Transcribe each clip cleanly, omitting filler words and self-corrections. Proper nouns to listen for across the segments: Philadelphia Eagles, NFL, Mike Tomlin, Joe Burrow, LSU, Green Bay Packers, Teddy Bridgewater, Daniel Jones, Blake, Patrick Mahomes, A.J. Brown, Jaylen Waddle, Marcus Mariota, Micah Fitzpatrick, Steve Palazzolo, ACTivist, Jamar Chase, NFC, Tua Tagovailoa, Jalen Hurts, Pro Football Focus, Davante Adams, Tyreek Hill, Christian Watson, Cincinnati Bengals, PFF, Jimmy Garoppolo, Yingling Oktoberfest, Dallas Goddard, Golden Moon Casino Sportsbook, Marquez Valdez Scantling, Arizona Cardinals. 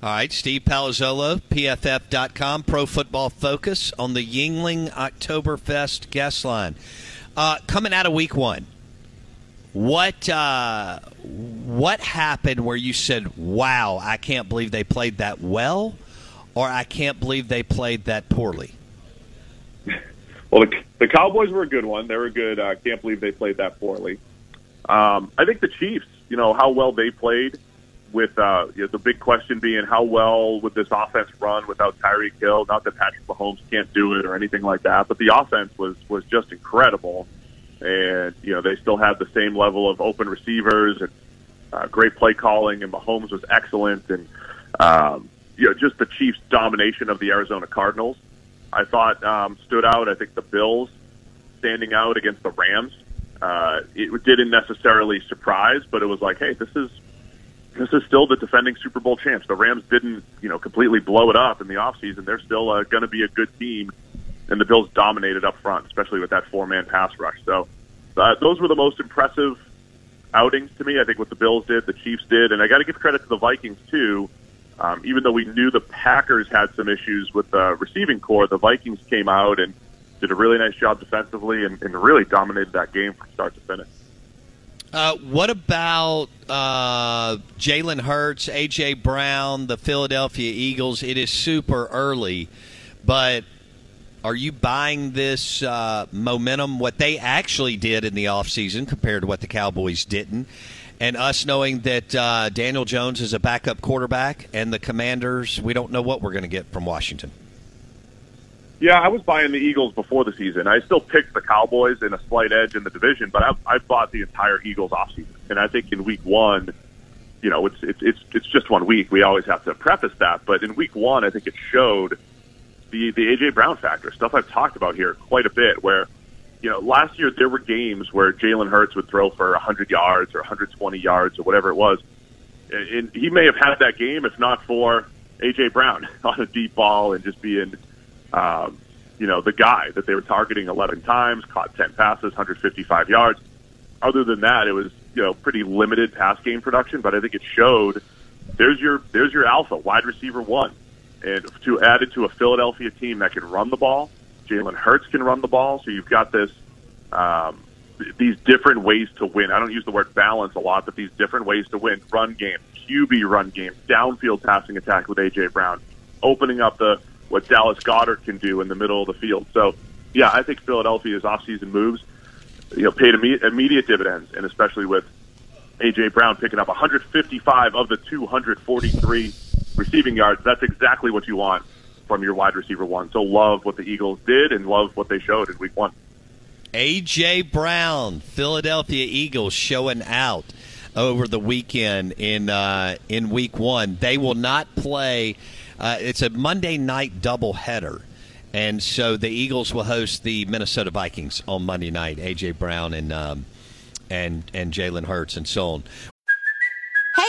All right, Steve Palazzolo, PFF.com, Pro Football Focus on the Yingling Oktoberfest guest line. Coming out of week one, what happened where you said, wow, I can't believe they played that well, or I can't believe they played that poorly? Well, the Cowboys were a good one. They were good. I can't believe they played that poorly. I think the Chiefs, how well they played, with the big question being how well would this offense run without Tyreek Hill. Not that Patrick Mahomes can't do it or anything like that, but the offense was just incredible. And, they still had the same level of open receivers and great play calling, and Mahomes was excellent. And, just the Chiefs' domination of the Arizona Cardinals, I thought, stood out. I think the Bills standing out against the Rams, it didn't necessarily surprise, but it was like, hey, this is still the defending Super Bowl champs. The Rams didn't, completely blow it up in the offseason. They're still going to be a good team, and the Bills dominated up front, especially with that four-man pass rush. So those were the most impressive outings to me, I think, what the Bills did, the Chiefs did. And I got to give credit to the Vikings, too. Even though we knew the Packers had some issues with the receiving core, the Vikings came out and did a really nice job defensively and really dominated that game from start to finish. What about Jalen Hurts, A.J. Brown, the Philadelphia Eagles? It is super early, but are you buying this momentum, what they actually did in the offseason compared to what the Cowboys didn't, and us knowing that Daniel Jones is a backup quarterback and the Commanders, we don't know what we're going to get from Washington? Yeah, I was buying the Eagles before the season. I still picked the Cowboys in a slight edge in the division, but I bought the entire Eagles offseason. And I think in week one, it's just 1 week. We always have to preface that. But in week one, I think it showed the A.J. Brown factor, stuff I've talked about here quite a bit, where, last year there were games where Jalen Hurts would throw for 100 yards or 120 yards or whatever it was. And he may have had that game if not for A.J. Brown on a deep ball and just being – the guy that they were targeting 11 times, caught 10 passes, 155 yards. Other than that, it was, pretty limited pass game production, but I think it showed there's your alpha, wide receiver one. And to add it to a Philadelphia team that can run the ball, Jalen Hurts can run the ball, so you've got this, these different ways to win. I don't use the word balance a lot, but these different ways to win: run game, QB run game, downfield passing attack with A.J. Brown, opening up what Dallas Goddard can do in the middle of the field. So, yeah, I think Philadelphia's offseason moves, paid immediate dividends, and especially with A.J. Brown picking up 155 of the 243 receiving yards, that's exactly what you want from your wide receiver one. So love what the Eagles did and love what they showed in week one. A.J. Brown, Philadelphia Eagles showing out over the weekend in week one. They will not play... it's a Monday night doubleheader, and so the Eagles will host the Minnesota Vikings on Monday night. A.J. Brown and Jalen Hurts and so on. Hey,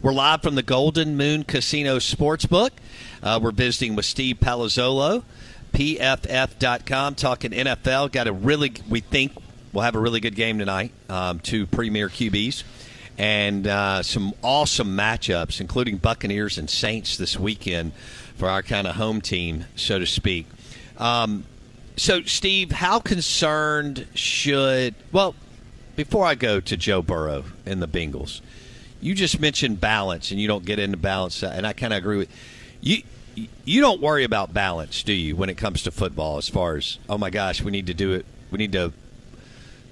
We're live from the Golden Moon Casino Sportsbook. We're visiting with Steve Palazzolo, PFF.com, talking NFL. We'll have a really good game tonight, two premier QBs, and some awesome matchups, including Buccaneers and Saints this weekend for our kind of home team, so to speak. So, Steve, how concerned should – well, before I go to Joe Burrow and the Bengals – you just mentioned balance, and you don't get into balance, and I kind of agree with you. You don't worry about balance, do you, when it comes to football as far as, oh, my gosh, we need to do it. We need to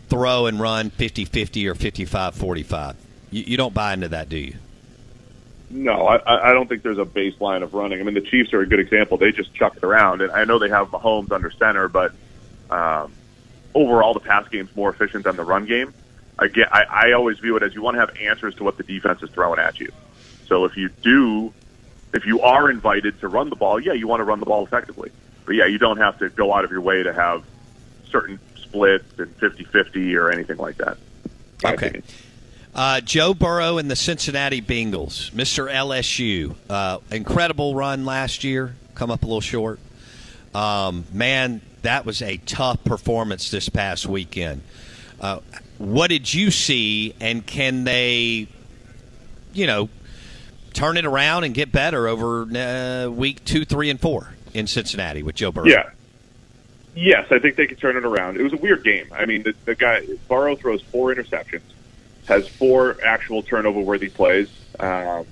throw and run 50-50 or 55-45. You don't buy into that, do you? No, I don't think there's a baseline of running. I mean, the Chiefs are a good example. They just chuck it around, and I know they have Mahomes under center, but overall the pass game's more efficient than the run game. Again, I always view it as you want to have answers to what the defense is throwing at you. So if you are invited to run the ball, yeah, you want to run the ball effectively. But, yeah, you don't have to go out of your way to have certain splits and 50-50 or anything like that. Okay. Joe Burrow and the Cincinnati Bengals, Mr. LSU. Incredible run last year, come up a little short. Man, that was a tough performance this past weekend. What did you see, and can they, turn it around and get better over week 2, 3, and 4 in Cincinnati with Joe Burrow? Yeah. Yes, I think they can turn it around. It was a weird game. I mean, the guy, Burrow throws 4 interceptions, has 4 actual turnover-worthy plays. So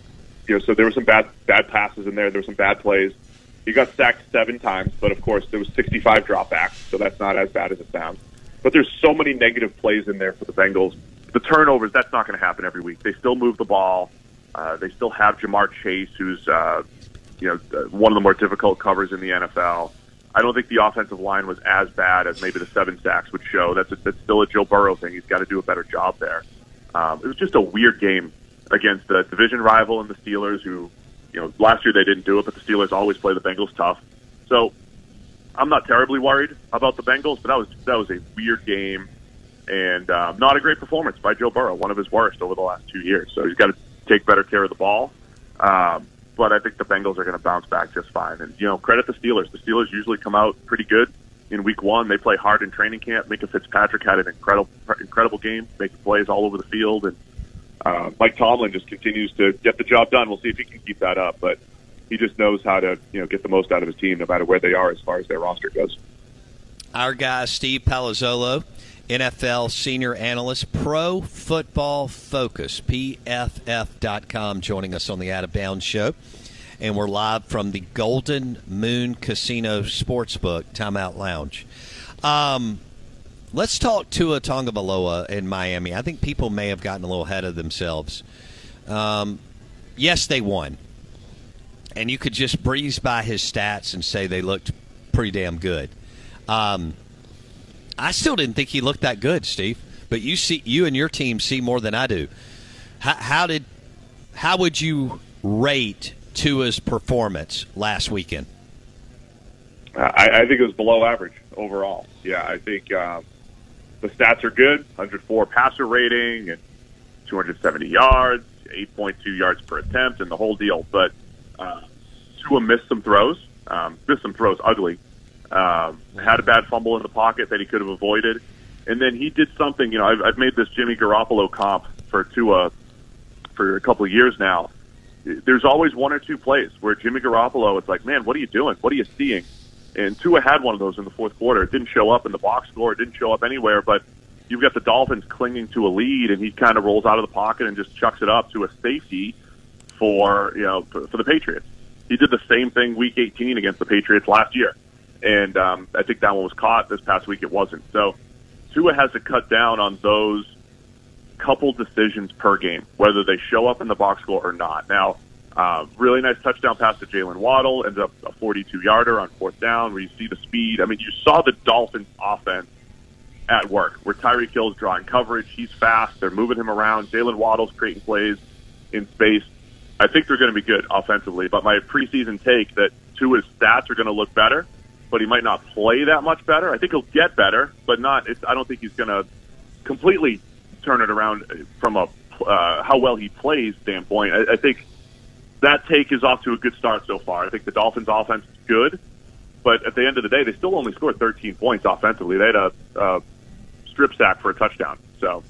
there were some bad passes in there. There were some bad plays. He got sacked 7 times, but, of course, there was 65 dropbacks, so that's not as bad as it sounds. But there's so many negative plays in there for the Bengals. The turnovers, that's not going to happen every week. They still move the ball. They still have Jamar Chase, who's one of the more difficult covers in the NFL. I don't think the offensive line was as bad as maybe the 7 sacks would show. That's still a Joe Burrow thing. He's got to do a better job there. It was just a weird game against the division rival and the Steelers, who, last year they didn't do it, but the Steelers always play the Bengals tough. So I'm not terribly worried about the Bengals, but that was a weird game and not a great performance by Joe Burrow, one of his worst over the last 2 years. So he's got to take better care of the ball. But I think the Bengals are going to bounce back just fine. And, credit the Steelers. The Steelers usually come out pretty good in week one. They play hard in training camp. Micah Fitzpatrick had an incredible game, making plays all over the field. And Mike Tomlin just continues to get the job done. We'll see if he can keep that up. But he just knows how to, get the most out of his team no matter where they are as far as their roster goes. Our guy, Steve Palazzolo, NFL senior analyst, Pro Football Focus, PFF.com, joining us on the Out of Bounds show. And we're live from the Golden Moon Casino Sportsbook, Timeout Lounge. Let's talk Tua Tagovailoa in Miami. I think people may have gotten a little ahead of themselves. Yes, they won. And you could just breeze by his stats and say they looked pretty damn good. I still didn't think he looked that good, Steve. But you and your team see more than I do. How would you rate Tua's performance last weekend? I think it was below average overall. Yeah, I think the stats are good. 104 passer rating and 270 yards, 8.2 yards per attempt, and the whole deal. But Tua missed some throws. Ugly. Had a bad fumble in the pocket that he could have avoided. And then he did something, I've made this Jimmy Garoppolo comp for Tua for a couple of years now. There's always 1 or 2 plays where Jimmy Garoppolo, it's like, man, what are you doing? What are you seeing? And Tua had one of those in the fourth quarter. It didn't show up in the box score. It didn't show up anywhere. But you've got the Dolphins clinging to a lead, and he kind of rolls out of the pocket and just chucks it up to a safety for the Patriots. He did the same thing week 18 against the Patriots last year. And I think that one was caught. This past week it wasn't. So Tua has to cut down on those couple decisions per game, whether they show up in the box score or not. Now, really nice touchdown pass to Jaylen Waddle, ends up a 42-yarder on 4th down where you see the speed. I mean, you saw the Dolphins' offense at work where Tyreek Hill's drawing coverage. He's fast. They're moving him around. Jaylen Waddle's creating plays in space. I think they're going to be good offensively, but my preseason take that Tua's stats are going to look better, but he might not play that much better. I think he'll get better, but I don't think he's going to completely turn it around from a how well he plays standpoint, I think that take is off to a good start so far. I think the Dolphins' offense is good, but at the end of the day, they still only scored 13 points offensively. They had a strip sack for a touchdown, so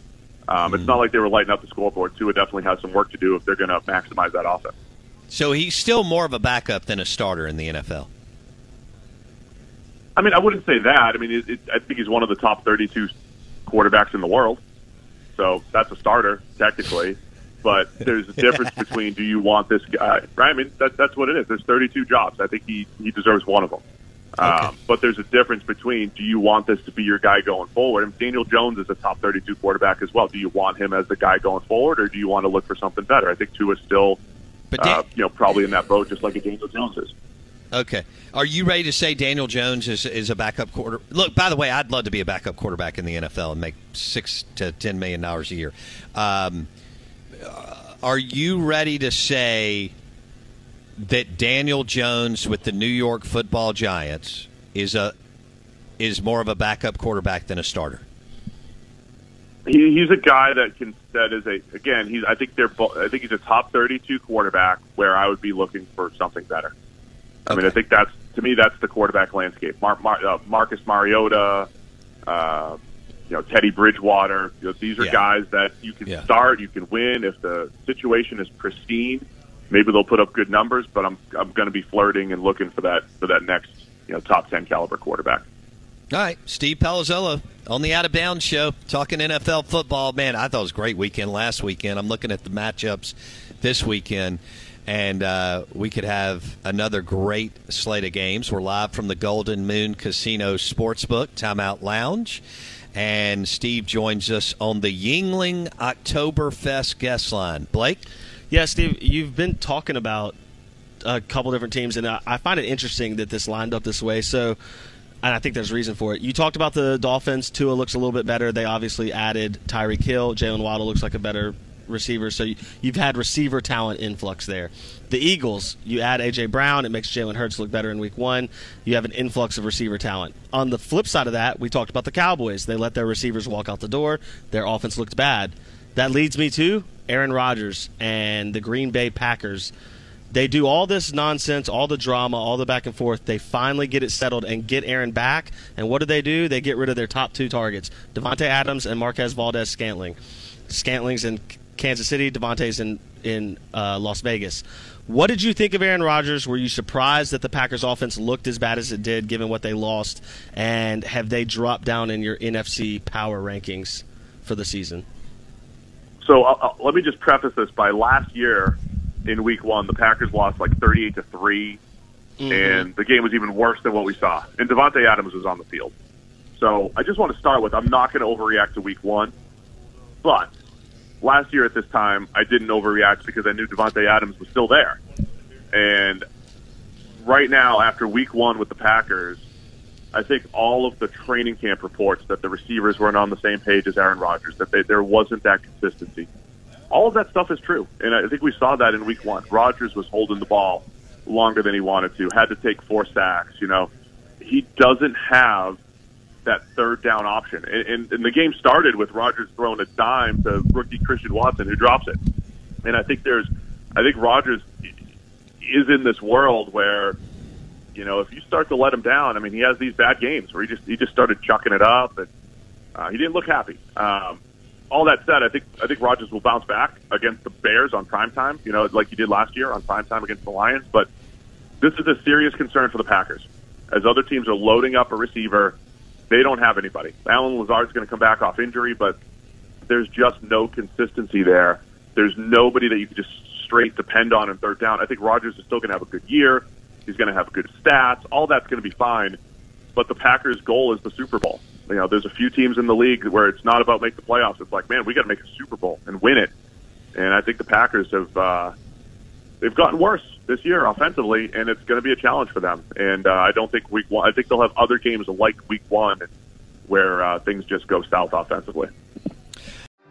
it's not like they were lighting up the scoreboard. Tua definitely has some work to do if they're going to maximize that offense. So he's still more of a backup than a starter in the NFL. I mean, I wouldn't say that. I mean, I think he's one of the top 32 quarterbacks in the world. So that's a starter, technically. But there's a difference between do you want this guy, right? I mean, that's what it is. There's 32 jobs. I think he deserves one of them. Okay. But there's a difference between do you want this to be your guy going forward? And Daniel Jones is a top 32 quarterback as well. Do you want him as the guy going forward, or do you want to look for something better? I think Tua's still probably in that boat just like a Daniel Jones is. Okay. Are you ready to say Daniel Jones is a backup quarterback? Look, by the way, I'd love to be a backup quarterback in the NFL and make $6 to $10 million a year. Are you ready to say that Daniel Jones with the New York Football Giants is more of a backup quarterback than a starter? He's a guy I think he's a top 32 quarterback where I would be looking for something better. Okay. I mean, I think that's the quarterback landscape. Marcus Mariota, Teddy Bridgewater. These are guys that you can start, you can win. If the situation is pristine, maybe they'll put up good numbers. But I'm going to be flirting and looking for that next top 10 caliber quarterback. All right, Steve Palazzolo on the Out of Bounds show talking NFL football. Man, I thought it was a great weekend last weekend. I'm looking at the matchups this weekend. And we could have another great slate of games. We're live from the Golden Moon Casino Sportsbook, Timeout Lounge. And Steve joins us on the Yingling Oktoberfest guest line. Blake? Yeah, Steve, you've been talking about a couple different teams, and I find it interesting that this lined up this way. So, and I think there's a reason for it. You talked about the Dolphins. Tua looks a little bit better. They obviously added Tyreek Hill. Jaylen Waddle looks like a better receiver, so you've had receiver talent influx there. The Eagles, you add A.J. Brown, it makes Jalen Hurts look better in week one. You have an influx of receiver talent. On the flip side of that, we talked about the Cowboys. They let their receivers walk out the door. Their offense looked bad. That leads me to Aaron Rodgers and the Green Bay Packers. They do all this nonsense, all the drama, all the back and forth. They finally get it settled and get Aaron back. And what do? They get rid of their top two targets, Davante Adams and Marquez Valdez Scantling. Scantling's in Kansas City, Davante's in Las Vegas. What did you think of Aaron Rodgers? Were you surprised that the Packers' offense looked as bad as it did given what they lost? And have they dropped down in your NFC power rankings for the season? So let me just preface this by last year in week one, the Packers lost like 38-3, and the game was even worse than what we saw. And Davante Adams was on the field. So I just want to start with I'm not going to overreact to week one, but last year at this time, I didn't overreact because I knew Davante Adams was still there. And right now, after week one with the Packers, I think all of the training camp reports that the receivers weren't on the same page as Aaron Rodgers, that there wasn't that consistency. All of that stuff is true, and I think we saw that in week one. Rodgers was holding the ball longer than he wanted to, had to take 4 sacks. He doesn't have that third down option. And the game started with Rodgers throwing a dime to rookie Christian Watson, who drops it. And I think Rodgers is in this world where, if you start to let him down, I mean, he has these bad games where he just started chucking it up, and he didn't look happy. All that said, I think Rodgers will bounce back against the Bears on primetime, like he did last year on primetime against the Lions. But this is a serious concern for the Packers, as other teams are loading up a receiver. They don't have anybody. Alan Lazard's going to come back off injury, but there's just no consistency there. There's nobody that you can just straight depend on in third down. I think Rodgers is still going to have a good year. He's going to have good stats. All that's going to be fine, but the Packers' goal is the Super Bowl. There's a few teams in the league where it's not about make the playoffs. It's like, man, we got to make a Super Bowl and win it. And I think the Packers have they've gotten worse this year offensively, and it's going to be a challenge for them. And I don't think week one. I think they'll have other games like week one where things just go south offensively.